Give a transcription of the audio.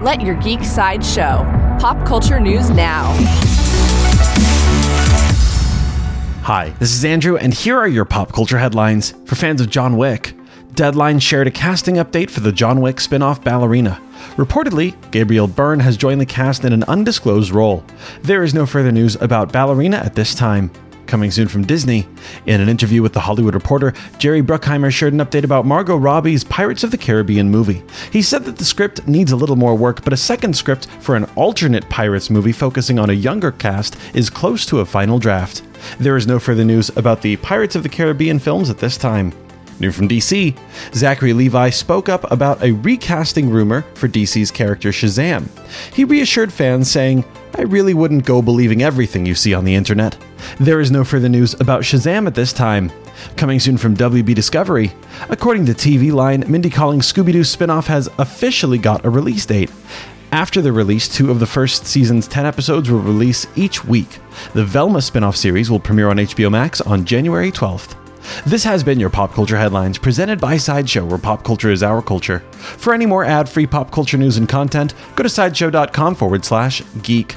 Let your geek side show. Pop culture news now. Hi, this is Andrew, and here are your pop culture headlines. For fans of John Wick, Deadline shared a casting update for the John Wick spin-off Ballerina. Reportedly, Gabriel Byrne has joined the cast in an undisclosed role. There is no further news about Ballerina at this time. Coming soon from Disney. In an interview with The Hollywood Reporter, Jerry Bruckheimer shared an update about Margot Robbie's Pirates of the Caribbean movie. He said that the script needs a little more work, but a second script for an alternate Pirates movie focusing on a younger cast is close to a final draft. There is no further news about the Pirates of the Caribbean films at this time. New from DC, Zachary Levi spoke up about a recasting rumor for DC's character Shazam. He reassured fans saying, "I really wouldn't go believing everything you see on the internet." There is no further news about Shazam at this time. Coming soon from WB Discovery, according to TV Line, Mindy Kaling's Scooby-Doo spinoff has officially got a release date. After the release, two of the first season's 10 episodes will release each week. The Velma spinoff series will premiere on HBO Max on January 12th. This has been your Pop Culture Headlines, presented by Sideshow, where pop culture is our culture. For any more ad-free pop culture news and content, go to sideshow.com/geek.